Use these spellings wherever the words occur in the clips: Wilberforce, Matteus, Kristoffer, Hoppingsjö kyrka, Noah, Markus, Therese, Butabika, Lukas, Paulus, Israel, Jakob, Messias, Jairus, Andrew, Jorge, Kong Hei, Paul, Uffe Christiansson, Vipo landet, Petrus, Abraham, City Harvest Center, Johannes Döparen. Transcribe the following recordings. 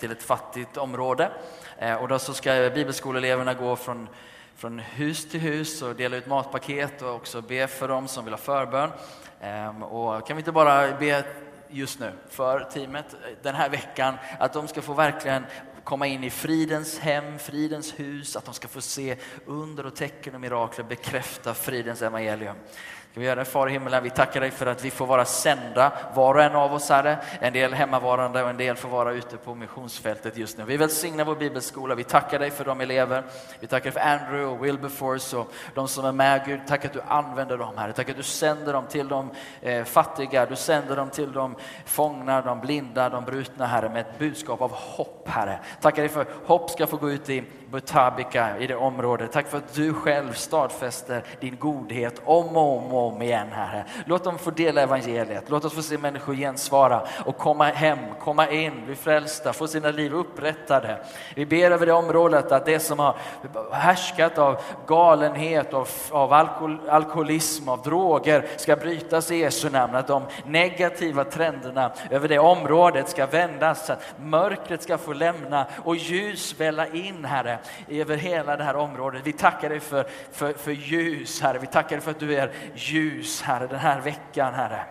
till ett fattigt område. Och då så ska bibelskoleeleverna gå från hus till hus och dela ut matpaket och också be för dem som vill ha förbön. Och kan vi inte bara be just nu för teamet den här veckan att de ska få verkligen komma in i fridens hem, fridens hus, att de ska få se under och tecken och mirakler bekräfta fridens evangelium. Ska vi göra det, far i himmelen, vi tackar dig för att vi får vara sända, var och en av oss, Herre, en del hemmavarande och en del får vara ute på missionsfältet just nu. Vi välsignar vår bibelskola, vi tackar dig för de elever, vi tackar för Andrew och Wilberforce och de som är med, Gud, tack att du använder dem, Herre, tack att du sänder dem till de fattiga, du sänder dem till de fångna, de blinda, de brutna, Herre, med ett budskap av hopp, Herre. Tackar dig för hopp ska få gå ut i Butabika, i det området. Tack för att du själv stadfäster din godhet om igen, Herre. Låt dem få dela evangeliet. Låt oss få se människor gensvara och komma hem, komma in, bli frälsta, få sina liv upprättade. Vi ber över det området att det som har härskat av galenhet, av alkoholism, av droger ska brytas i Jesu namn. Att de negativa trenderna över det området ska vändas, så att mörkret ska få lämna och ljus välla in, Herre, över hela det här området. Vi tackar dig för ljus, Herre. Vi tackar dig för att du är ljus, Herre, den här veckan, Herre.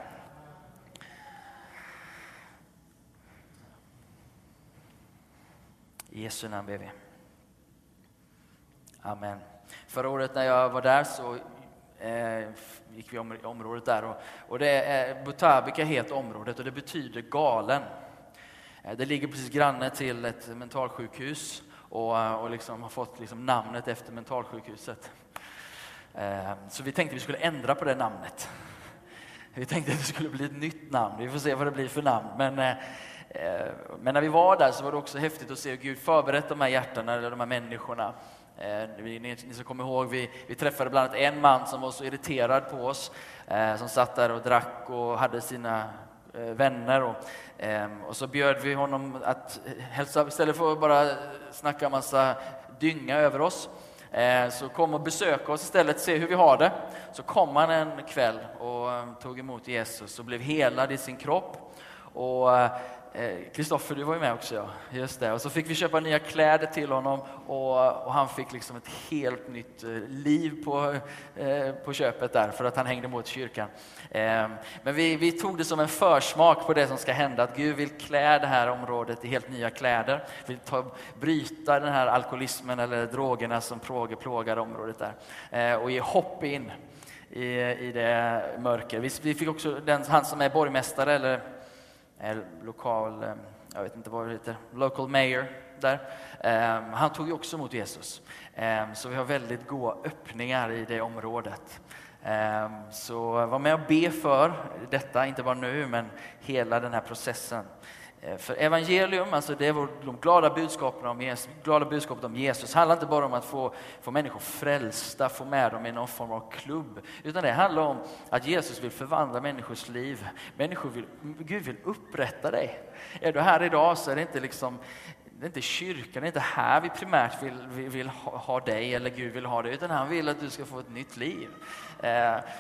I Jesu namn ber vi. Amen. Förra året när jag var där så gick vi om området där. Och det är Butabika het området och det betyder galen. Det ligger precis granne till ett mentalsjukhus och liksom har fått liksom namnet efter mentalsjukhuset. Så vi tänkte vi skulle ändra på det namnet. Vi tänkte att det skulle bli ett nytt namn. Vi får se vad det blir för namn. Men när vi var där så var det också häftigt att se hur Gud förberett de här hjärtan eller de här människorna. Ni som kommer ihåg, vi träffade bland annat en man som var så irriterad på oss. Som satt där och drack och hade sina vänner och så bjöd vi honom att hälsa, istället för att bara snacka massa dynga över oss, så kom och besöka oss istället, se hur vi har det. Så kom han en kväll och tog emot Jesus och blev helad i sin kropp. Och Kristoffer, du var ju med också, ja. Just det. Och så fick vi köpa nya kläder till honom och han fick liksom ett helt nytt liv på köpet där för att han hängde mot kyrkan. Men vi tog det som en försmak på det som ska hända, att Gud vill klä det här området i helt nya kläder. Vill bryta den här alkoholismen eller drogerna som plågar området där och ge hopp in i det mörker. Vi fick också han som är borgmästare eller lokal, jag vet inte vad det heter, local mayor där. Han tog ju också emot Jesus. Så vi har väldigt goda öppningar i det området. Så var med och be för detta, inte bara nu, men hela den här processen. För evangelium, alltså det är de glada budskapet om Jesus, handlar inte bara om att få människor frälsta, få med dem i någon form av klubb, utan det handlar om att Jesus vill förvandla människors liv. Gud vill upprätta dig. Är du här idag så är det inte liksom, det är inte kyrkan, det är inte här vi primärt vill ha dig eller Gud vill ha dig, utan han vill att du ska få ett nytt liv.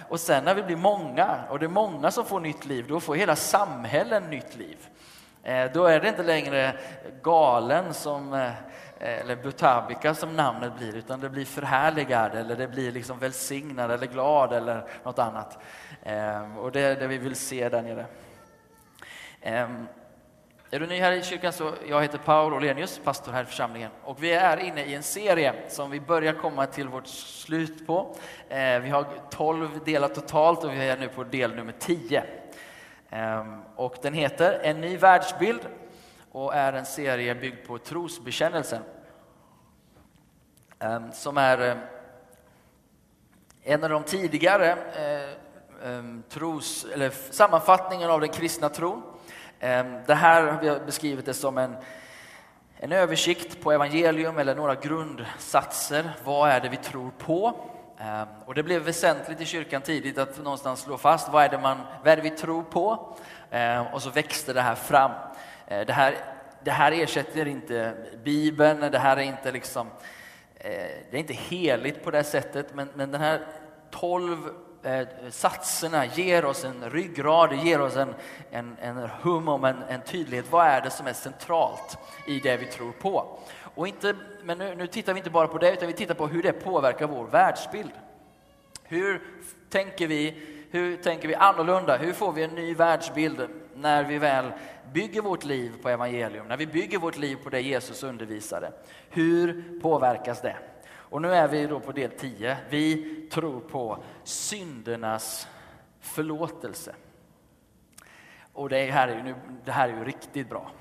Och sen när vi blir många, och det är många som får nytt liv, då får hela samhällen nytt liv. Då är det inte längre galen eller Butabika som namnet blir, utan det blir förhärligad eller det blir liksom välsignad eller glad eller något annat. Och det är det vi vill se där nere. Är du ny här i kyrkan så jag heter Paul Olenius, pastor här i församlingen. Och vi är inne i en serie som vi börjar komma till vårt slut på. Vi har 12 delar totalt och vi är nu på del nummer 10. Och den heter En ny världsbild och är en serie byggd på trosbekännelsen, som är en av de tidigare sammanfattningen av den kristna tron. Det här har vi beskrivit det som en översikt på evangelium eller några grundsatser. Vad är det vi tror på? Och det blev väsentligt i kyrkan tidigt att någonstans slå fast vad är det vi tror på, och så växte det här fram. Det här ersätter inte Bibeln, det här är inte liksom, det är inte heligt på det sättet, men den här 12 satserna ger oss en ryggrad, ger oss en hum om en tydlighet. Vad är det som är centralt i det vi tror på? Och inte, men nu tittar vi inte bara på det, utan vi tittar på hur det påverkar vår världsbild. Hur tänker vi annorlunda? Hur får vi en ny världsbild när vi väl bygger vårt liv på evangelium? När vi bygger vårt liv på det Jesus undervisade. Hur påverkas det? Och nu är vi då på del 10. Vi tror på syndernas förlåtelse. Och det här är ju riktigt bra.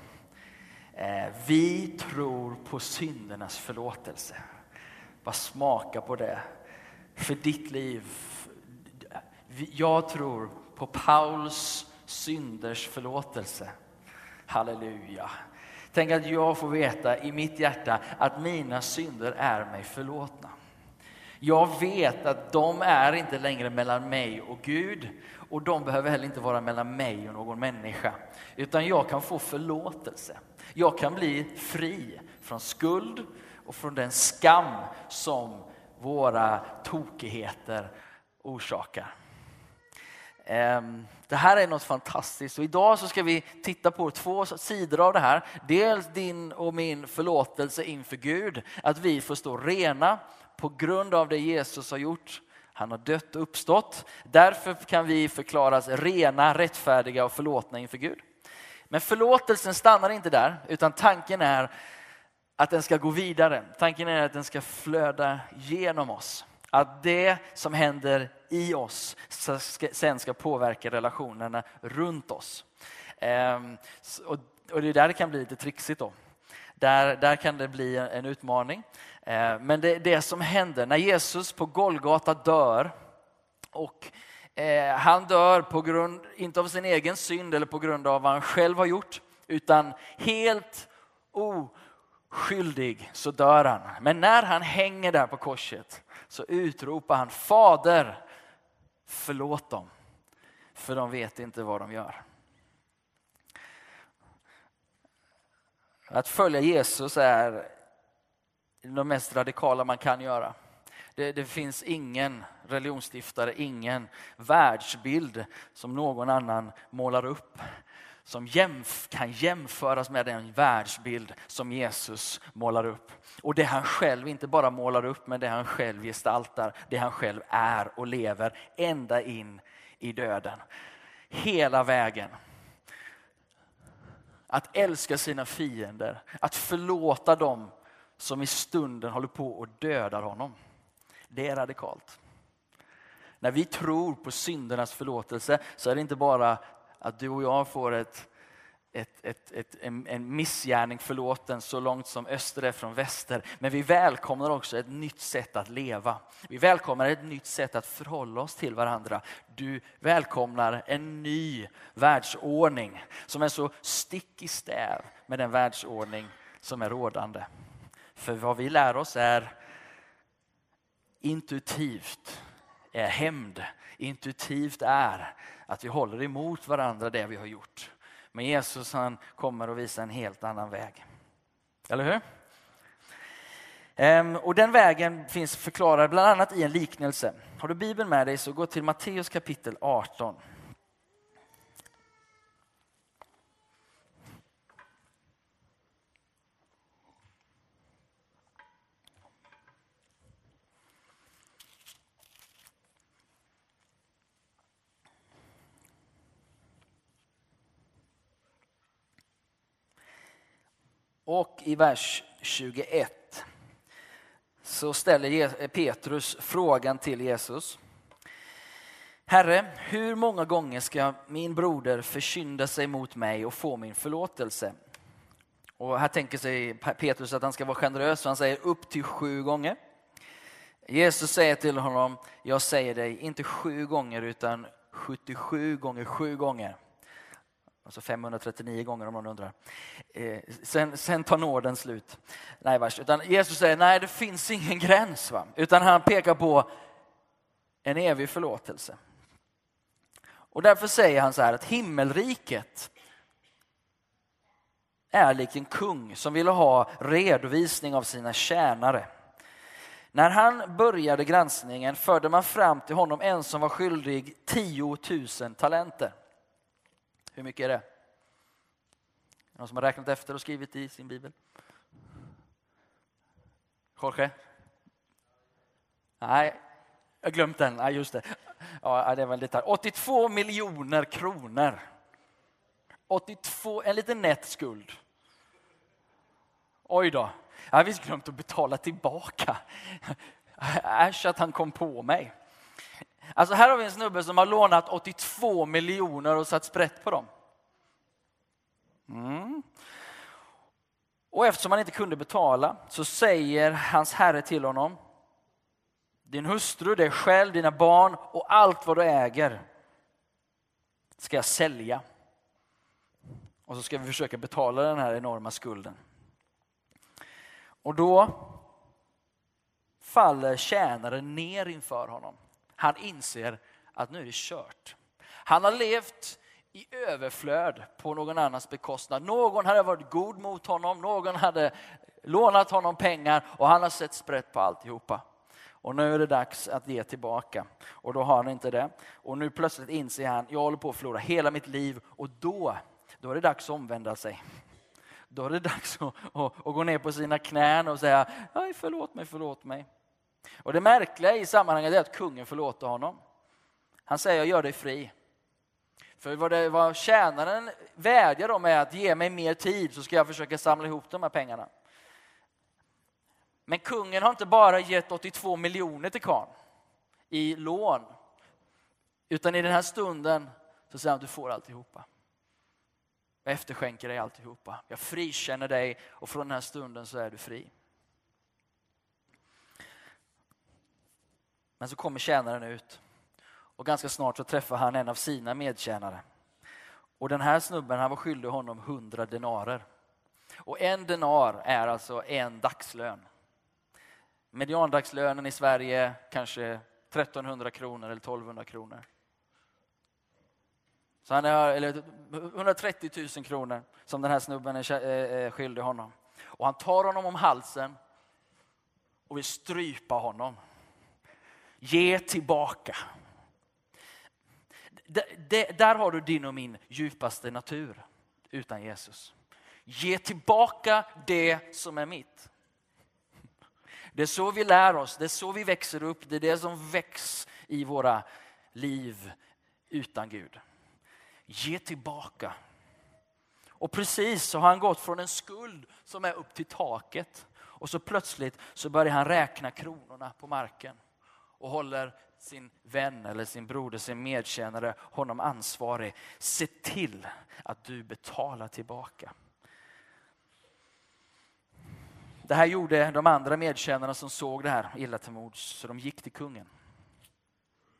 Vi tror på syndernas förlåtelse. Bara smaka på det. För ditt liv. Jag tror på Paulus synders förlåtelse. Halleluja. Tänk att jag får veta i mitt hjärta att mina synder är mig förlåtna. Jag vet att de är inte längre mellan mig och Gud. Och de behöver heller inte vara mellan mig och någon människa. Utan jag kan få förlåtelse. Jag kan bli fri från skuld och från den skam som våra tokigheter orsakar. Det här är något fantastiskt, och idag så ska vi titta på två sidor av det här. Dels din och min förlåtelse inför Gud, att vi får stå rena på grund av det Jesus har gjort. Han har dött och uppstått. Därför kan vi förklaras rena, rättfärdiga och förlåtna inför Gud. Men förlåtelsen stannar inte där, utan tanken är att den ska gå vidare. Tanken är att den ska flöda genom oss. Att det som händer i oss sen ska påverka relationerna runt oss. Och det är där det kan bli lite trixigt då. Där kan det bli en utmaning. Men det som händer när Jesus på Golgata dör, och han dör på grund, inte av sin egen synd eller på grund av vad han själv har gjort, utan helt oskyldig så dör han. Men när han hänger där på korset så utropar han: Fader, förlåt dem, för de vet inte vad de gör. Att följa Jesus är det mest radikala man kan göra. Det finns ingen religionsstiftare, ingen världsbild som någon annan målar upp som kan jämföras med den världsbild som Jesus målar upp. Och det han själv inte bara målar upp, men det han själv gestaltar, det han själv är och lever ända in i döden. Hela vägen. Att älska sina fiender, att förlåta dem som i stunden håller på och dödar honom. Det är radikalt. När vi tror på syndernas förlåtelse så är det inte bara att du och jag får en missgärning förlåten så långt som öster är från väster. Men vi välkomnar också ett nytt sätt att leva. Vi välkomnar ett nytt sätt att förhålla oss till varandra. Du välkomnar en ny världsordning som är så stick i stäv med den världsordning som är rådande. För vad vi lär oss är intuitivt, är hämnd. Intuitivt är att vi håller emot varandra det vi har gjort. Men Jesus, han kommer att visa en helt annan väg. Eller hur? Och den vägen finns förklarad bland annat i en liknelse. Har du Bibeln med dig så gå till Matteus kapitel 18. Och i vers 21 så ställer Petrus frågan till Jesus: Herre, hur många gånger ska min broder försynda sig mot mig och få min förlåtelse? Och här tänker sig Petrus att han ska vara generös, så han säger upp till 7 gånger. Jesus säger till honom: jag säger dig, inte 7 gånger utan 77 gånger 7 gånger. Alltså 539 gånger om någon undrar. Sen tar nåden slut. Nej, vars. Utan Jesus säger, nej, det finns ingen gräns. Va? Utan han pekar på en evig förlåtelse. Och därför säger han så här, att himmelriket är lik en kung som ville ha redovisning av sina tjänare. När han började granskningen förde man fram till honom en som var skyldig 10 000 talenter. Hur mycket är det? Någon som har räknat efter och skrivit i sin bibel? Jorge? Nej, jag glömt den. Nej, just det. Ja, det var lite här. 82 miljoner kronor. 82, en liten nätskuld. Oj då. Jag har visst glömt att betala tillbaka. Äsch att han kom på mig. Alltså här har vi en snubbe som har lånat 82 miljoner och satt sprätt på dem. Mm. Och eftersom han inte kunde betala så säger hans herre till honom: din hustru, dig själv, dina barn och allt vad du äger ska jag sälja. Och så ska vi försöka betala den här enorma skulden. Och då faller tjänaren ner inför honom. Han inser att nu är det kört. Han har levt i överflöd på någon annans bekostnad. Någon hade varit god mot honom. Någon hade lånat honom pengar. Och han har sett sprätt på alltihopa. Och nu är det dags att ge tillbaka. Och då har han inte det. Och nu plötsligt inser han: jag håller på att förlora hela mitt liv. Och då är det dags att omvända sig. Då är det dags att gå ner på sina knän och säga: nej, förlåt mig. Och det märkliga i sammanhanget är att kungen förlåter honom. Han säger: jag gör dig fri. För vad tjänaren vädjar om är att ge mig mer tid så ska jag försöka samla ihop de här pengarna. Men kungen har inte bara gett 82 miljoner till karln i lån. Utan i den här stunden så säger han: du får alltihopa. Jag efterskänker dig alltihopa. Jag frikänner dig och från den här stunden så är du fri. Men så kommer tjänaren ut. Och ganska snart så träffar han en av sina medtjänare. Och den här snubben, han var skyldig honom 100 denarer. Och en denar är alltså en dagslön. Mediandagslönen i Sverige kanske 1300 kronor eller 1200 kronor. Så han har 130 000 kronor som den här snubben är skyldig honom. Och han tar honom om halsen och vill strypa honom. Ge tillbaka. Där har du din och min djupaste natur utan Jesus. Ge tillbaka det som är mitt. Det är så vi lär oss. Det är så vi växer upp. Det är det som väcks i våra liv utan Gud. Ge tillbaka. Och precis så har han gått från en skuld som är upp till taket. Och så plötsligt så börjar han räkna kronorna på marken. Och håller sin vän eller sin broder, sin medkännare, honom ansvarig. Se till att du betalar tillbaka. Det här gjorde de andra medkännarna som såg det här illa till mods. Så de gick till kungen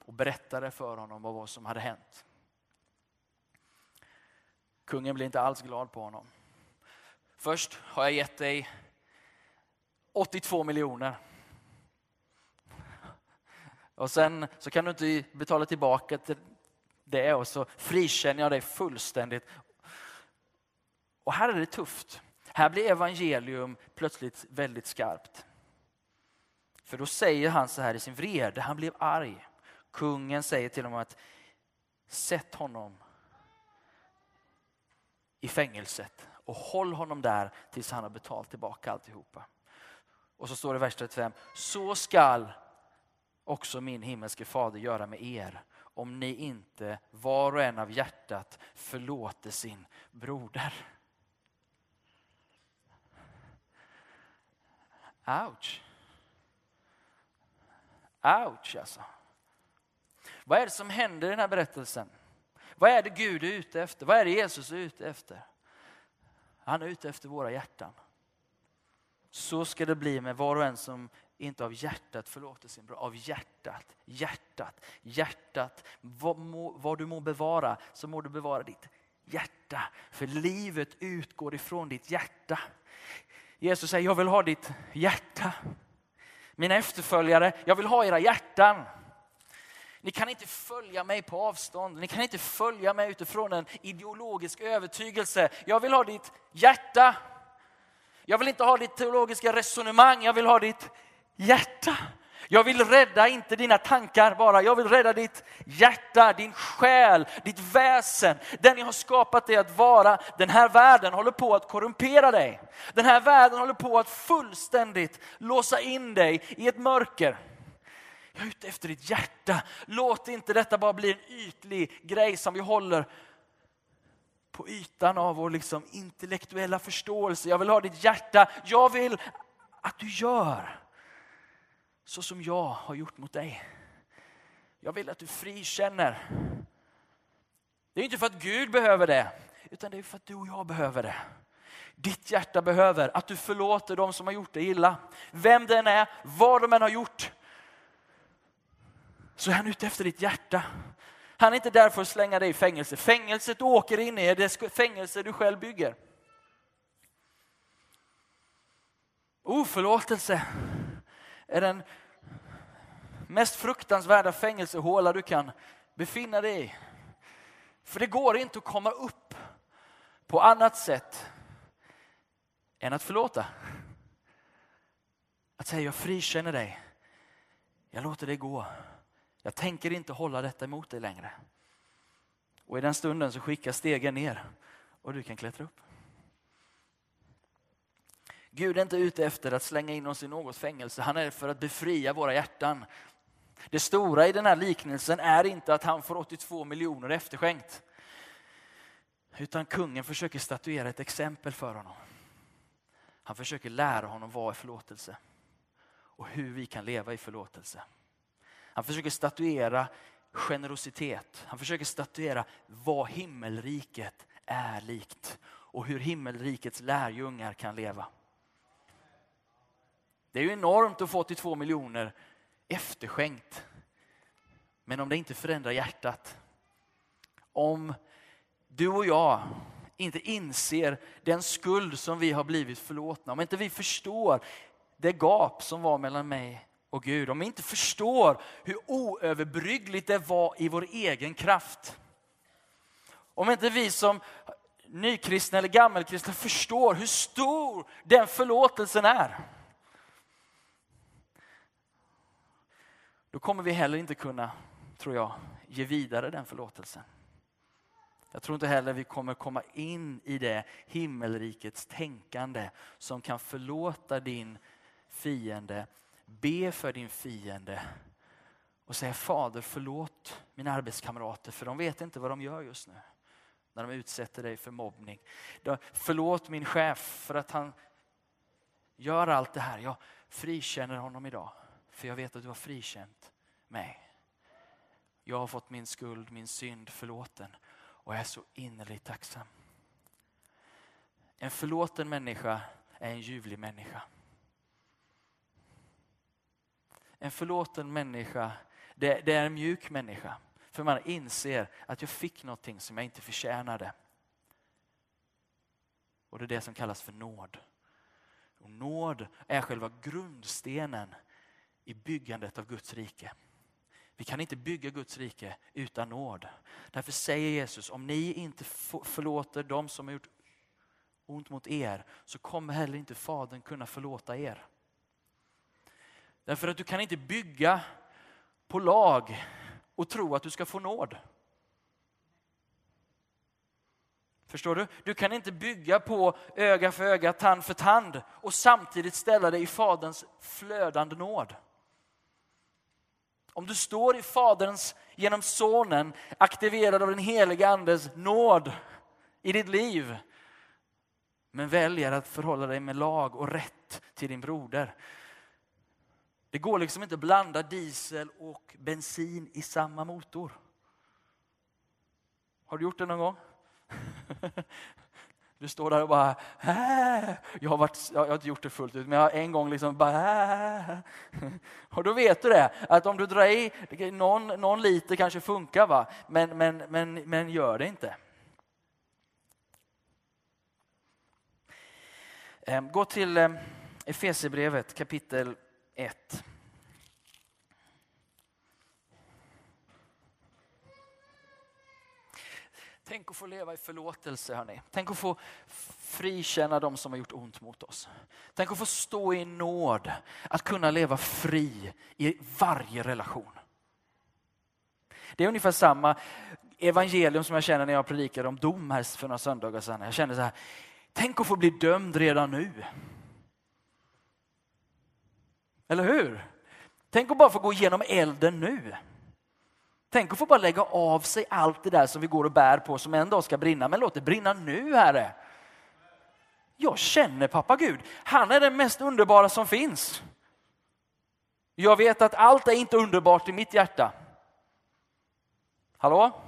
och berättade för honom vad som hade hänt. Kungen blev inte alls glad på honom. Först har jag gett dig 82 miljoner. Och sen så kan du inte betala tillbaka till det och så frikänner jag dig fullständigt. Och här är det tufft. Här blir evangelium plötsligt väldigt skarpt. För då säger han så här i sin vrede. Han blev arg. Kungen säger till honom att sätt honom i fängelset och håll honom där tills han har betalt tillbaka alltihopa. Och så står det i vers 35: så skall också min himmelske fader göra med er om ni inte var och en av hjärtat förlåter sin broder. Ouch. Ouch alltså. Vad är det som händer i den här berättelsen? Vad är det Gud är ute efter? Vad är det Jesus är ute efter? Han är ute efter våra hjärtan. Så ska det bli med var och en som inte av hjärtat förlåter sin bror. Av hjärtat. Vad du må bevara så må du bevara ditt hjärta. För livet utgår ifrån ditt hjärta. Jesus säger: jag vill ha ditt hjärta. Mina efterföljare, jag vill ha era hjärtan. Ni kan inte följa mig på avstånd. Ni kan inte följa mig utifrån en ideologisk övertygelse. Jag vill ha ditt hjärta. Jag vill inte ha ditt teologiska resonemang. Jag vill ha ditt hjärta. Jag vill rädda inte dina tankar bara. Jag vill rädda ditt hjärta, din själ, ditt väsen. Den jag har skapat dig att vara. Den här världen håller på att korrumpera dig. Den här världen håller på att fullständigt låsa in dig i ett mörker. Jag är ute efter ditt hjärta. Låt inte detta bara bli en ytlig grej som vi håller på ytan av vår intellektuella förståelse. Jag vill ha ditt hjärta. Jag vill att du gör så som jag har gjort mot dig. Jag vill att du frikänner. Det är inte för att Gud behöver det, utan det är för att du och jag behöver det. Ditt hjärta behöver att du förlåter dem som har gjort det illa. Vem den är, vad de än har gjort. Så är han ute efter ditt hjärta. Han är inte där för att slänga dig i fängelse. Fängelset du åker in i är det fängelse du själv bygger. Oförlåtelse är den mest fruktansvärda fängelsehåla du kan befinna dig i. För det går inte att komma upp på annat sätt än att förlåta. Att säga jag frikänner dig. Jag låter dig gå. Jag tänker inte hålla detta emot dig längre. Och i den stunden så skickar stegen ner och du kan klättra upp. Gud är inte ute efter att slänga in oss i något fängelse. Han är för att befria våra hjärtan. Det stora i den här liknelsen är inte att han får 82 miljoner efterskänkt. Utan kungen försöker statuera ett exempel för honom. Han försöker lära honom vad är förlåtelse. Och hur vi kan leva i förlåtelse. Han försöker statuera generositet. Han försöker statuera vad himmelriket är likt. Och hur himmelrikets lärjungar kan leva. Det är ju enormt att få 82 miljoner efterskänkt. Men om det inte förändrar hjärtat. Om du och jag inte inser den skuld som vi har blivit förlåtna. Om inte vi förstår det gap som var mellan mig och Gud. Om vi inte förstår hur oöverbryggligt det var i vår egen kraft. Om inte vi som nykristna eller gammelkristna förstår hur stor den förlåtelsen är. Då kommer vi heller inte kunna, tror jag, ge vidare den förlåtelsen. Jag tror inte heller vi kommer komma in i det himmelrikets tänkande som kan förlåta din fiende, be för din fiende och säga Fader förlåt mina arbetskamrater för de vet inte vad de gör just nu när de utsätter dig för mobbning. Förlåt min chef för att han gör allt det här. Jag frikänner honom idag. För jag vet att du har frikänt mig. Jag har fått min skuld, min synd förlåten. Och jag är så innerligt tacksam. En förlåten människa är en ljuvlig människa. En förlåten människa, det är en mjuk människa. För man inser att jag fick någonting som jag inte förtjänade. Och det är det som kallas för nåd. Och nåd är själva grundstenen i byggandet av Guds rike. Vi kan inte bygga Guds rike utan nåd. Därför säger Jesus, om ni inte förlåter dem som har gjort ont mot er så kommer heller inte Fadern kunna förlåta er. Därför att du kan inte bygga på lag och tro att du ska få nåd. Förstår du? Du kan inte bygga på öga för öga, tand för tand och samtidigt ställa dig i Faderns flödande nåd. Om du står i Faderns, genom Sonen, aktiverad av den heliga Andes nåd i ditt liv. Men väljer att förhålla dig med lag och rätt till din broder. Det går inte att blanda diesel och bensin i samma motor. Har du gjort det någon gång? Du står där och bara jag har inte gjort det fullt ut men jag har en gång bara och då vet du det att om du drar i någon liter kanske funkar va men gör det inte. Gå till Efesierbrevet kapitel 1. Tänk att få leva i förlåtelse hörni. Tänk att få frikänna de som har gjort ont mot oss. Tänk att få stå i nåd, att kunna leva fri i varje relation. Det är ungefär samma evangelium som jag känner när jag predikade om dom här för några söndagar sedan. Jag känner så här, tänk att få bli dömd redan nu. Eller hur? Tänk att bara få gå igenom elden nu. Tänk att få bara lägga av sig allt det där som vi går och bär på som en dag ska brinna. Men låt det brinna nu, Herre. Jag känner pappa Gud. Han är den mest underbara som finns. Jag vet att allt är inte underbart i mitt hjärta. Hallå?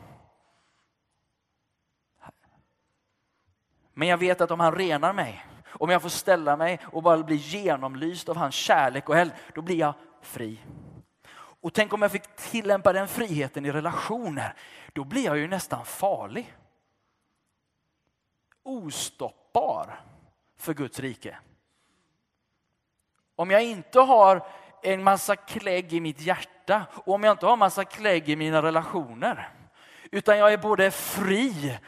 Men jag vet att om han renar mig, om jag får ställa mig och bara bli genomlyst av hans kärlek och eld, då blir jag fri. Och tänk om jag fick tillämpa den friheten i relationer, då blir jag ju nästan farlig. Ostoppbar för Guds rike. Om jag inte har en massa klägg i mitt hjärta och om jag inte har en massa klägg i mina relationer, utan jag är både fri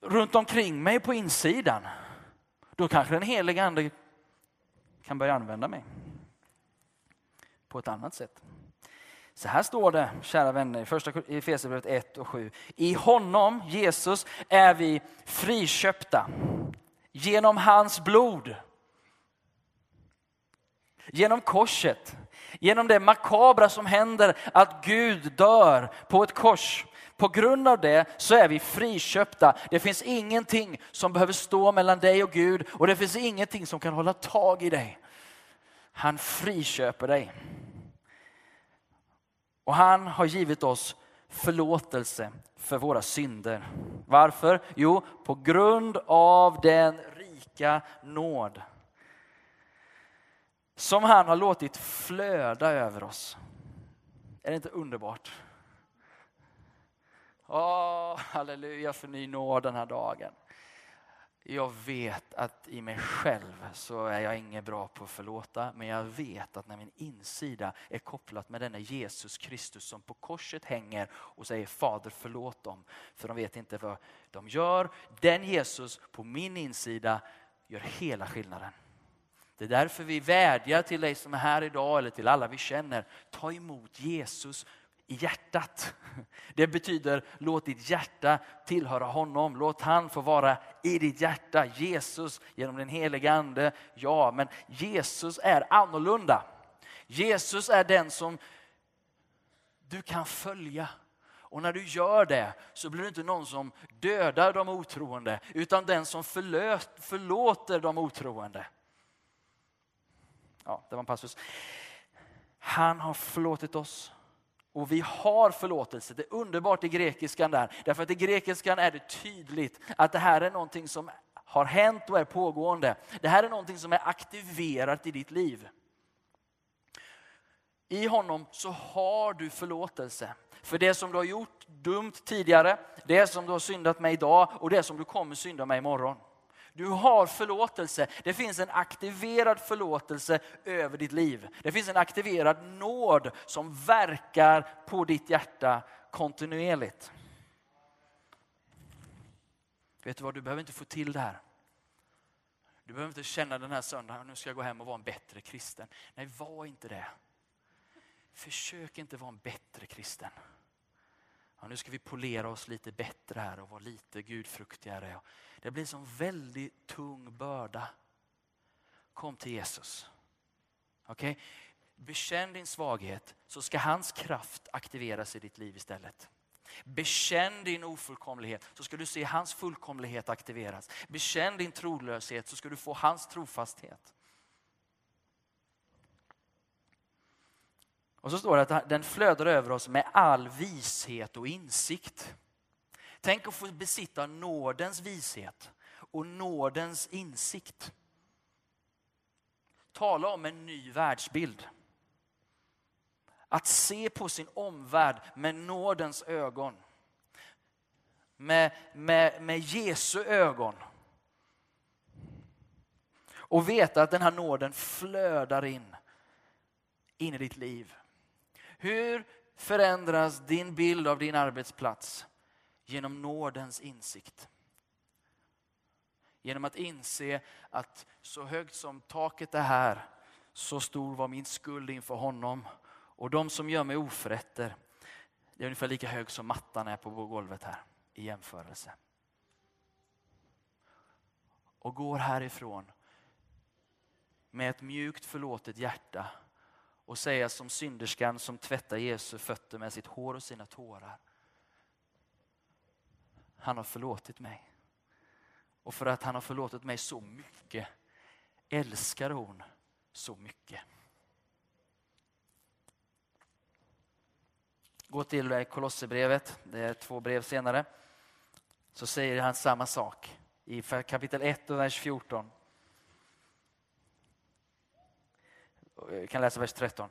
runt omkring mig på insidan, då kanske den heliga ande kan börja använda mig på ett annat sätt. Så här står det, kära vänner, i första Efesierbrevet 1:7. I honom, Jesus, är vi friköpta genom hans blod. Genom korset. Genom det makabra som händer att Gud dör på ett kors. På grund av det så är vi friköpta. Det finns ingenting som behöver stå mellan dig och Gud. Och det finns ingenting som kan hålla tag i dig. Han friköper dig. Och han har givit oss förlåtelse för våra synder. Varför? Jo, på grund av den rika nåd som han har låtit flöda över oss. Är det inte underbart? Åh, halleluja för ny nåd den här dagen. Jag vet att i mig själv så är jag inget bra på att förlåta. Men jag vet att när min insida är kopplat med denna Jesus Kristus som på korset hänger och säger Fader förlåt dem. För de vet inte vad de gör. Den Jesus på min insida gör hela skillnaden. Det är därför vi vädjar till dig som är här idag eller till alla vi känner. Ta emot Jesus i hjärtat. Det betyder låt ditt hjärta tillhöra honom. Låt han få vara i ditt hjärta. Jesus genom den heliga ande. Ja, men Jesus är annorlunda. Jesus är den som du kan följa. Och när du gör det så blir du inte någon som dödar de otroende. Utan den som förlåter de otroende. Ja, det var en passus. Han har förlåtit oss. Och vi har förlåtelse. Det är underbart i grekiskan där. Därför att i grekiskan är det tydligt att det här är någonting som har hänt och är pågående. Det här är någonting som är aktiverat i ditt liv. I honom så har du förlåtelse. För det som du har gjort dumt tidigare, det som du har syndat med idag och det som du kommer synda med imorgon. Du har förlåtelse. Det finns en aktiverad förlåtelse över ditt liv. Det finns en aktiverad nåd som verkar på ditt hjärta kontinuerligt. Vet du vad? Du behöver inte få till det här. Du behöver inte känna den här söndagen. Nu ska jag gå hem och vara en bättre kristen. Nej, var inte det. Försök inte vara en bättre kristen. Ja, nu ska vi polera oss lite bättre här och vara lite gudfruktigare. Det blir som väldigt tung börda. Kom till Jesus. Okej? Bekänn din svaghet så ska hans kraft aktiveras i ditt liv istället. Bekänn din ofullkomlighet så ska du se hans fullkomlighet aktiveras. Bekänn din trolöshet så ska du få hans trofasthet. Och så står det att den flödar över oss med all vishet och insikt. Tänk att få besitta nådens vishet och nådens insikt. Tala om en ny världsbild. Att se på sin omvärld med nådens ögon. Med Jesu ögon. Och veta att den här nåden flödar in i ditt liv. Hur förändras din bild av din arbetsplats? Genom nådens insikt. Genom att inse att så högt som taket är här, så stor var min skuld inför honom. Och de som gör mig oförrätter, det är ungefär lika hög som mattan är på golvet här i jämförelse. Och går härifrån med ett mjukt förlåtet hjärta och säger som synderskan som tvättar Jesu fötter med sitt hår och sina tårar: han har förlåtit mig. Och för att han har förlåtit mig så mycket älskar hon så mycket. Gå till Kolosserbrevet, det är 2 brev senare. Så säger han samma sak i kapitel 1 och vers 14. Jag kan läsa vers 13.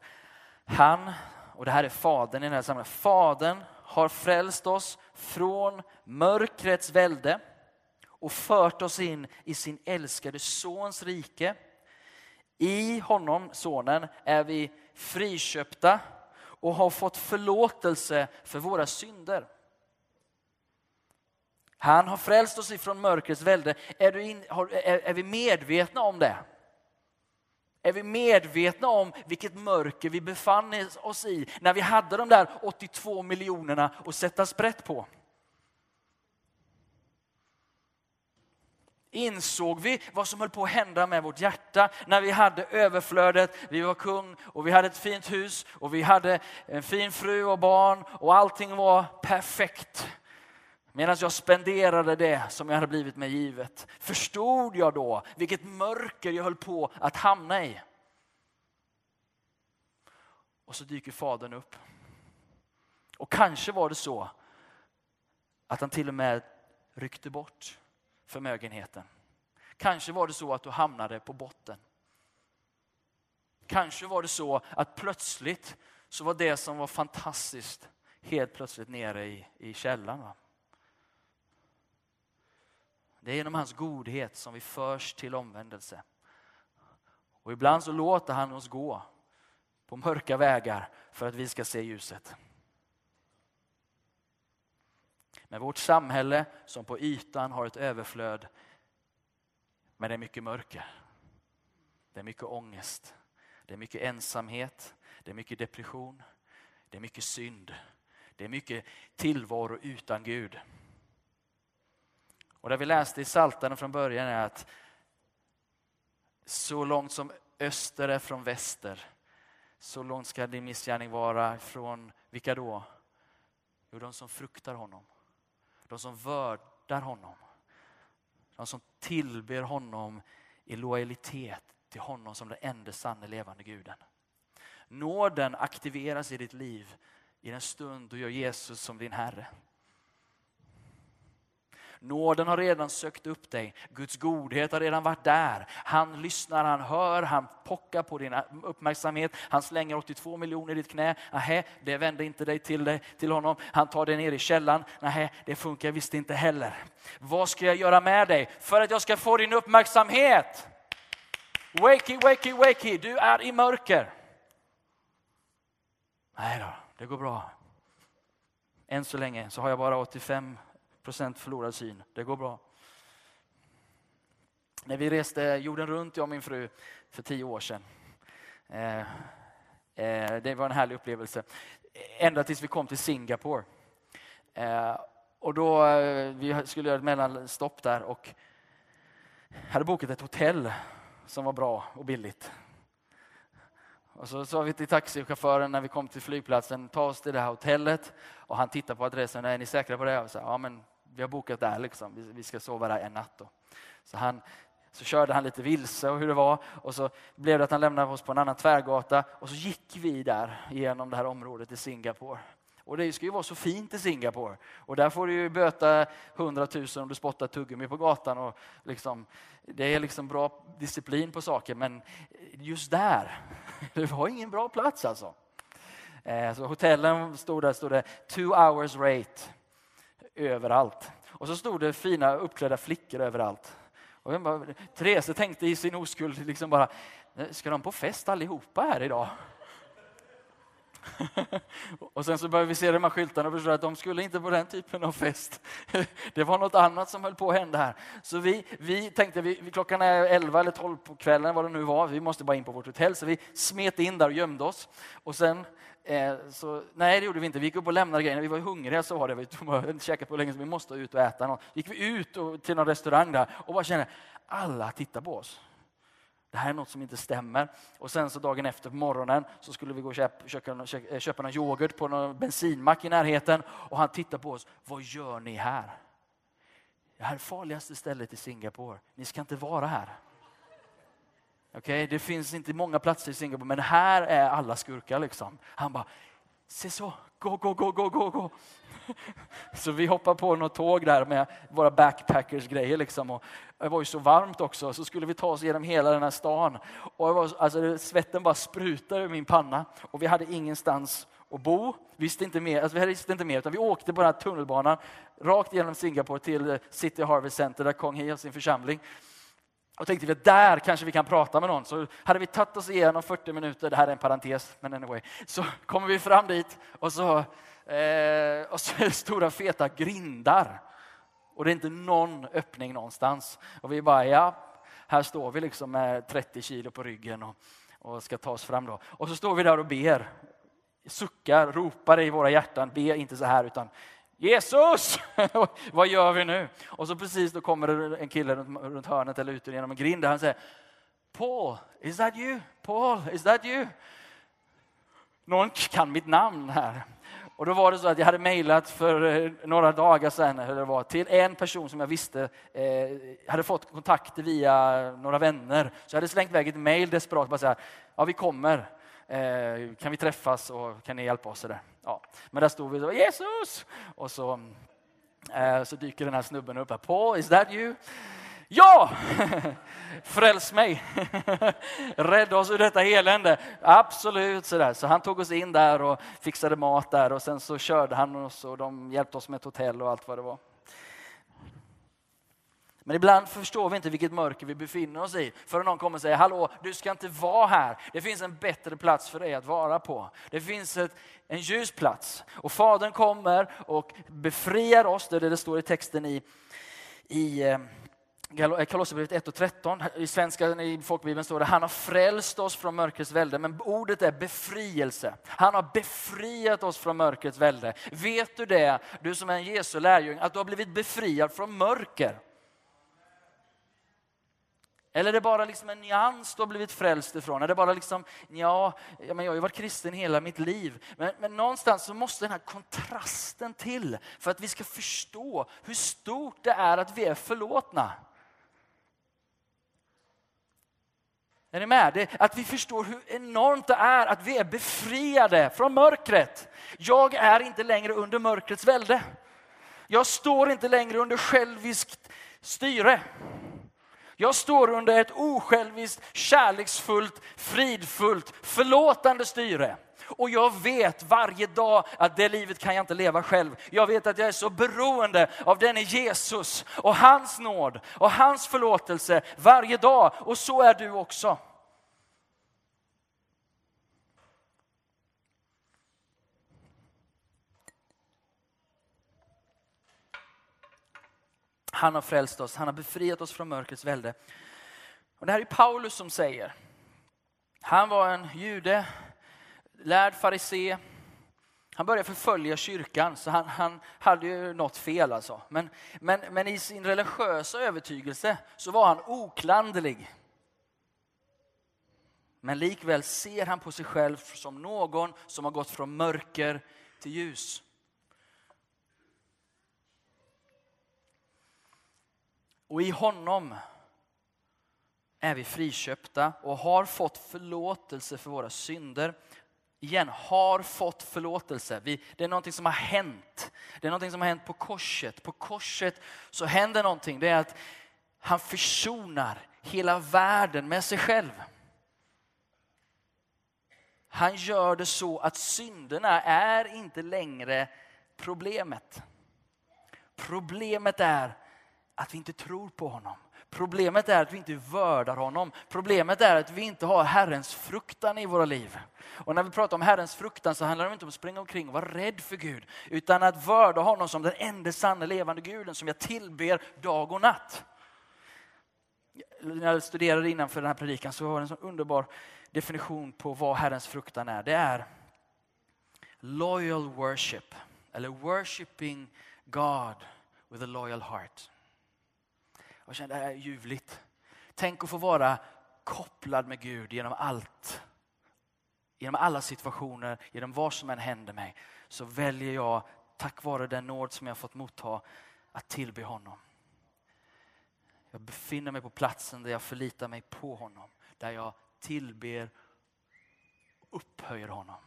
Han, och det här är fadern i den här sammanhanget, fadern har frälst oss från mörkrets välde och fört oss in i sin älskade sons rike. I honom, sonen, är vi friköpta och har fått förlåtelse för våra synder. Han har frälst oss ifrån mörkrets välde. Är vi medvetna om det? Är vi medvetna om vilket mörker vi befann oss i när vi hade de där 82 miljonerna att sätta sprätt på? Insåg vi vad som höll på att hända med vårt hjärta när vi hade överflödet, vi var kung och vi hade ett fint hus och vi hade en fin fru och barn och allting var perfekt. Medan jag spenderade det som jag hade blivit mig givet. Förstod jag då vilket mörker jag höll på att hamna i? Och så dyker fadern upp. Och kanske var det så att han till och med ryckte bort förmögenheten. Kanske var det så att du hamnade på botten. Kanske var det så att plötsligt så var det som var fantastiskt helt plötsligt nere i källaren. Va? Det är genom hans godhet som vi förs till omvändelse. Och ibland så låter han oss gå på mörka vägar för att vi ska se ljuset. Men vårt samhälle som på ytan har ett överflöd, men det är mycket mörker. Det är mycket ångest. Det är mycket ensamhet. Det är mycket depression. Det är mycket synd. Det är mycket tillvaro utan Gud. Och där vi läste i Psaltaren från början är att så långt som öster är från väster, så långt ska din missgärning vara från vilka då? Jo, de som fruktar honom. De som vördar honom. De som tillber honom i lojalitet till honom som den enda sanne levande guden. Nåden aktiveras i ditt liv i den stund du gör Jesus som din herre. Nåden har redan sökt upp dig. Guds godhet har redan varit där. Han lyssnar, han hör, han pockar på din uppmärksamhet. Han slänger 82 miljoner i ditt knä. Nähä, det vänder inte dig, till honom. Han tar dig ner i källan. Nähä, det funkar visst inte heller. Vad ska jag göra med dig för att jag ska få din uppmärksamhet? Wakey, wakey, wakey. Du är i mörker. Nej då, det går bra. Än så länge så har jag bara 85% förlorad syn. Det går bra. När vi reste jorden runt, jag och min fru, för 10 år sedan. Det var en härlig upplevelse. Ända tills vi kom till Singapore. Och då vi skulle göra ett mellanstopp där och hade bokat ett hotell som var bra och billigt. Och så sa vi till taxichauffören när vi kom till flygplatsen: ta oss till det här hotellet. Och han tittade på adressen: är ni säkra på det? Och så, ja, men vi har bokat där liksom. Vi ska sova där en natt då. Så körde han lite vilse och hur det var. Och så blev det att han lämnade oss på en annan tvärgata. Och så gick vi där genom det här området i Singapore. Och det ska ju vara så fint i Singapore. Och där får du ju böta 100 000 om du spottar tuggummi på gatan. Och liksom, det är liksom bra disciplin på saker. Men just där, det var ingen bra plats alltså. Så hotellen stod det 2 hours rate överallt. Och så stod det fina uppklädda flickor överallt. Och Therese tänkte i sin oskuld liksom bara: ska de på fest allihopa här idag? Och sen så började vi se de här skyltarna och förstå att de skulle inte på den typen av fest. Det var något annat som höll på att hända här. Så vi tänkte, klockan är 11 eller 12 på kvällen, vad det nu var. Vi måste bara in på vårt hotell. Så vi smet in där och gömde oss. Och sen, nej det gjorde vi inte. Vi gick upp och lämnade grejerna. Vi var hungriga, så var det. Vi hade inte käkat på länge, så vi måste ut och äta något. Gick vi ut till någon restaurang där och bara kände, alla tittar på oss. Det här är något som inte stämmer. Och sen så dagen efter på morgonen så skulle vi gå och köpa någon yoghurt på någon bensinmack i närheten. Och han tittar på oss. Vad gör ni här? Det här är farligaste stället i Singapore. Ni ska inte vara här. Okej, det finns inte många platser i Singapore. Men här är alla skurkar liksom. Han bara, se så. Gå. Så vi hoppar på något tåg där med våra backpackers-grejer liksom. Och det var ju så varmt också, så skulle vi ta oss genom hela den här stan. Och svetten bara sprutade ur min panna. Och vi hade ingenstans att bo. Vi visste inte mer, utan vi åkte på den här tunnelbanan rakt genom Singapore till City Harvest Center där Kong Hei har sin församling. Och tänkte vi att där kanske vi kan prata med någon. Så hade vi tagit oss igenom 40 minuter. Det här är en parentes, men anyway. Så kommer vi fram dit och så är stora feta grindar. Och det är inte någon öppning någonstans. Och vi bara, ja, här står vi liksom med 30 kilo på ryggen och ska ta oss fram då. Och så står vi där och ber. Suckar, ropar i våra hjärtan. Be inte så här utan... Jesus! Vad gör vi nu? Och så precis då kommer det en kille runt hörnet eller ut genom en grind där han säger Paul, is that you? Paul, is that you? Någon kan mitt namn här. Och då var det så att jag hade mejlat för några dagar sedan eller det var, till en person som jag visste hade fått kontakt via några vänner. Så jag hade slängt iväg ett mejl desperat bara så här, ja vi kommer. Kan vi träffas och kan ni hjälpa oss där? Ja. Men där stod vi och sa, Jesus! Och så dyker den här snubben upp här. Paul, is that you? Ja! Fräls mig! Rädda oss ur detta elände. Absolut sådär. Så han tog oss in där och fixade mat där. Och sen så körde han oss och de hjälpte oss med ett hotell och allt vad det var. Men ibland förstår vi inte vilket mörker vi befinner oss i. För någon kommer och säger, hallå, du ska inte vara här. Det finns en bättre plats för dig att vara på. Det finns en ljus plats. Och Fadern kommer och befriar oss. Det är det det står i texten i Kolosserbrevet 1:13. I svenska i folkbibeln står det, han har frälst oss från mörkrets välde. Men ordet är befrielse. Han har befriat oss från mörkrets välde. Vet du det, du som är en Jesu lärjung, att du har blivit befriad från mörker? Eller är det bara liksom en nyans du har blivit frälst ifrån? Är det bara liksom, men jag har ju varit kristen hela mitt liv. Men någonstans så måste den här kontrasten till för att vi ska förstå hur stort det är att vi är förlåtna. Är ni med? Att vi förstår hur enormt det är att vi är befriade från mörkret. Jag är inte längre under mörkrets välde. Jag står inte längre under själviskt styre. Jag står under ett osjälviskt, kärleksfullt, fridfullt, förlåtande styre. Och jag vet varje dag att det livet kan jag inte leva själv. Jag vet att jag är så beroende av denne Jesus och hans nåd och hans förlåtelse varje dag. Och så är du också. Han har frälst oss. Han har befriat oss från mörkrets välde. Och det här är Paulus som säger. Han var en jude, lärd farisé. Han började förfölja kyrkan. Så han hade ju något fel alltså. Men i sin religiösa övertygelse så var han oklanderlig. Men likväl ser han på sig själv som någon som har gått från mörker till ljus. Och i honom är vi friköpta och har fått förlåtelse för våra synder. Igen, har fått förlåtelse. Det är någonting som har hänt. Det är någonting som har hänt på korset. På korset så händer någonting. Det är att han försonar hela världen med sig själv. Han gör det så att synderna är inte längre problemet. Problemet är att vi inte tror på honom. Problemet är att vi inte värdar honom. Problemet är att vi inte har Herrens fruktan i våra liv. Och när vi pratar om Herrens fruktan så handlar det inte om att springa omkring och vara rädd för Gud. Utan att värda honom som den enda sanna levande guden som jag tillber dag och natt. När jag studerade innanför den här predikan så var det en sån underbar definition på vad Herrens fruktan är. Det är loyal worship. Eller worshiping God with a loyal heart. Jag känner det här är ljuvligt. Tänk att få vara kopplad med Gud genom allt. Genom alla situationer, genom vad som än händer mig. Så väljer jag, tack vare den nåd som jag fått motta, att tillbe honom. Jag befinner mig på platsen där jag förlitar mig på honom. Där jag tillber och upphöjer honom.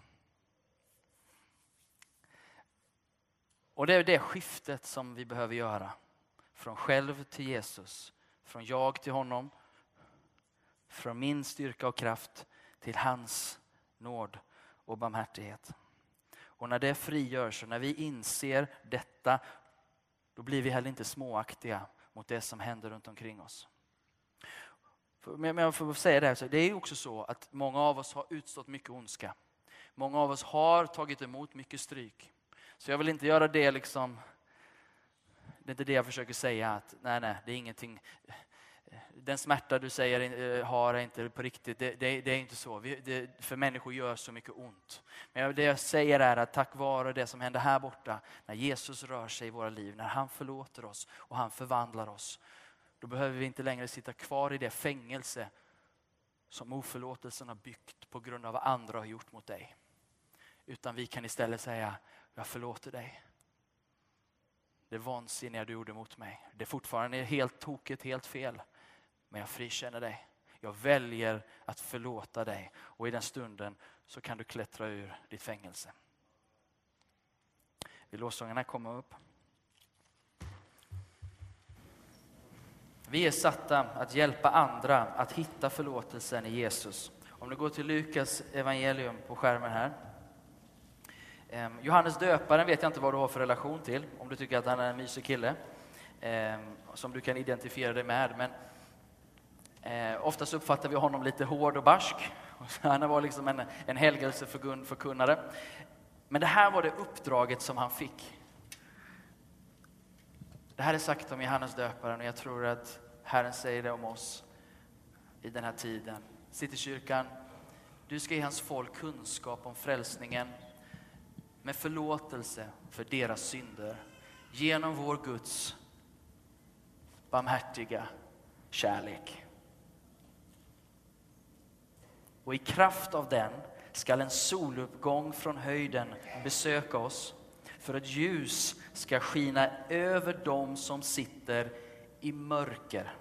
Och det är det skiftet som vi behöver göra. Från själv till Jesus. Från jag till honom. Från min styrka och kraft till hans nåd och barmhärtighet. Och när det frigörs och när vi inser detta, då blir vi heller inte småaktiga mot det som händer runt omkring oss. Men jag får säga det här, så det är också så att många av oss har utstått mycket ondska. Många av oss har tagit emot mycket stryk. Så jag vill inte göra det liksom... Det är inte det jag försöker säga. Att, nej, det är ingenting. Den smärta du säger har är inte på riktigt. Det är inte så. För människor gör så mycket ont. Men det jag säger är att tack vare det som händer här borta. När Jesus rör sig i våra liv. När han förlåter oss och han förvandlar oss. Då behöver vi inte längre sitta kvar i det fängelse som oförlåtelsen har byggt på grund av vad andra har gjort mot dig. Utan vi kan istället säga, jag förlåter dig. Det vansinniga du gjorde mot mig. Det är fortfarande helt tokigt, helt fel. Men jag frikänner dig. Jag väljer att förlåta dig. Och i den stunden så kan du klättra ur ditt fängelse. Vill låtsångarna komma upp? Vi är satta att hjälpa andra att hitta förlåtelsen i Jesus. Om du går till Lukas evangelium på skärmen här. Johannes Döparen vet jag inte vad du har för relation till. Om du tycker att han är en mysig kille. Som du kan identifiera dig med. Men oftast uppfattar vi honom lite hård och barsk. Han var liksom en helgelseförkunnare. Men det här var det uppdraget som han fick. Det här är sagt om Johannes Döparen. Och jag tror att Herren säger det om oss i den här tiden. Citykyrkan, du ska ge hans folk kunskap om frälsningen. Med förlåtelse för deras synder. Genom vår Guds barmhärtiga kärlek. Och i kraft av den skall en soluppgång från höjden besöka oss. För att ljus ska skina över dem som sitter i mörker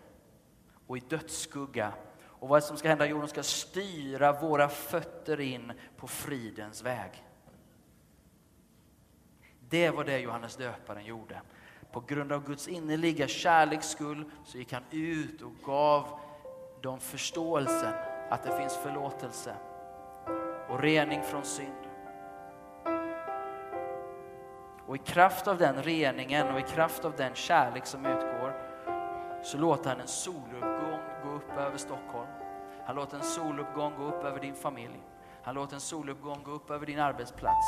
och i dödsskugga. Och vad som ska hända? Jo, de ska styra våra fötter in på fridens väg. Det var det Johannes Döparen gjorde. På grund av Guds innerliga kärleks skull så gick han ut och gav dem förståelsen att det finns förlåtelse och rening från synd. Och i kraft av den reningen och i kraft av den kärlek som utgår så låter han en soluppgång gå upp över Stockholm. Han låter en soluppgång gå upp över din familj. Han låter en soluppgång gå upp över din arbetsplats.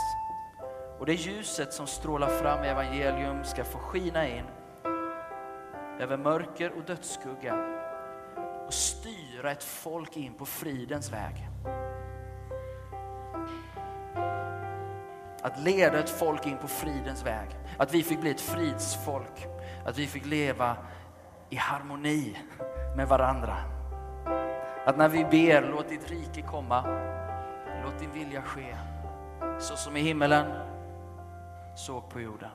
Och det ljuset som strålar fram i evangelium ska få skina in över mörker och dödsskugga och styra ett folk in på fridens väg. Att leda ett folk in på fridens väg. Att vi fick bli ett fridsfolk. Att vi fick leva i harmoni med varandra. Att när vi ber, låt ditt rike komma. Låt din vilja ske. Så som i himmelen. Såg på jorden.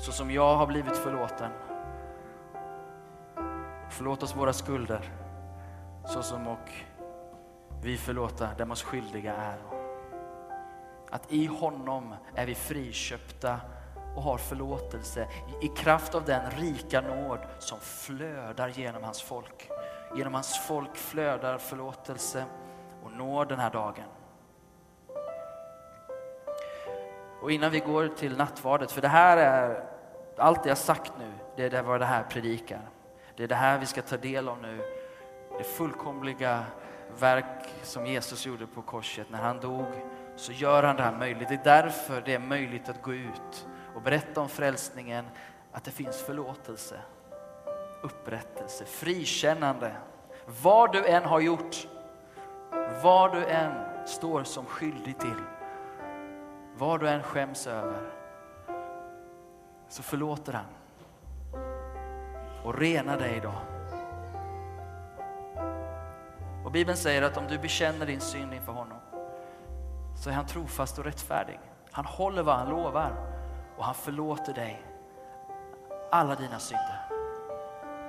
Så som jag har blivit förlåten. Förlåt oss våra skulder. Så som och vi förlåta dem oss skyldiga är. Att i honom är vi friköpta och har förlåtelse. I kraft av den rika nåd som flödar genom hans folk. Genom hans folk flödar förlåtelse och nåd den här dagen. Och innan vi går till nattvardet, för det här är allt jag sagt nu, det var det här predikar. Det är det här vi ska ta del av nu. Det fullkomliga verk som Jesus gjorde på korset. När han dog så gör han det här möjligt. Det är därför det är möjligt att gå ut och berätta om frälsningen. Att det finns förlåtelse, upprättelse, frikännande. Vad du än har gjort, vad du än står som skyldig till, vad du än skäms över, så förlåter han och renar dig idag. Och Bibeln säger att om du bekänner din synd inför honom, så är han trofast och rättfärdig. Han håller vad han lovar och han förlåter dig alla dina synder.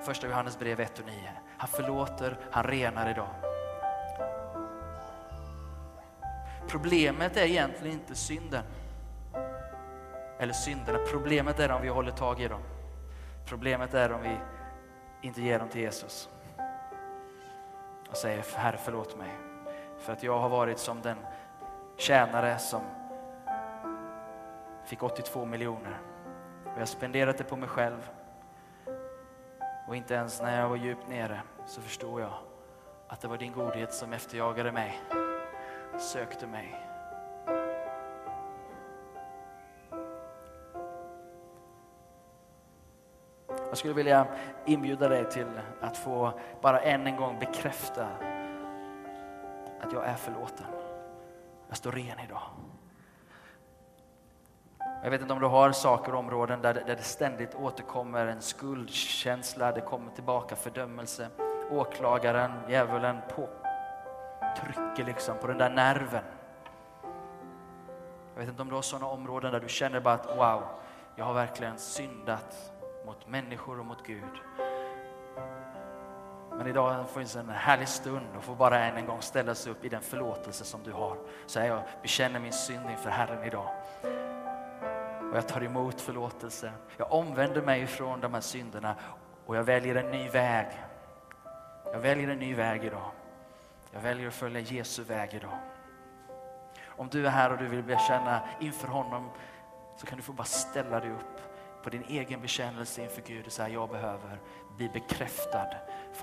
Första Johannes brev 1:9. Han förlåter, han renar idag. Problemet är egentligen inte synden eller synderna. Problemet är om vi håller tag i dem. Problemet är om vi inte ger dem till Jesus och säger: Herre, förlåt mig för att jag har varit som den tjänare som fick 82 miljoner. Och jag har spenderat det på mig själv. Och inte ens när jag var djupt nere så förstod jag att det var din godhet som efterjagade mig, sökte mig. Jag skulle vilja inbjuda dig till att få bara än en gång bekräfta att jag är förlåten. Jag står ren idag. Jag vet inte om du har saker och områden där det ständigt återkommer en skuldkänsla. Det kommer tillbaka fördömelse. Åklagaren, djävulen, trycker liksom på den där nerven. Jag vet inte om du har sådana områden där du känner bara att wow, jag har verkligen syndat mot människor och mot Gud. Men idag finns en härlig stund och får bara än en gång ställa sig upp i den förlåtelse som du har. Så här, jag bekänner min synd inför Herren idag. Och jag tar emot förlåtelse. Jag omvänder mig från de här synderna. Och jag väljer en ny väg. Jag väljer en ny väg idag. Jag väljer att följa Jesu väg idag. Om du är här och du vill bekänna inför honom, så kan du få bara ställa dig upp på din egen bekännelse inför Gud. Och säga: jag behöver bli bekräftad.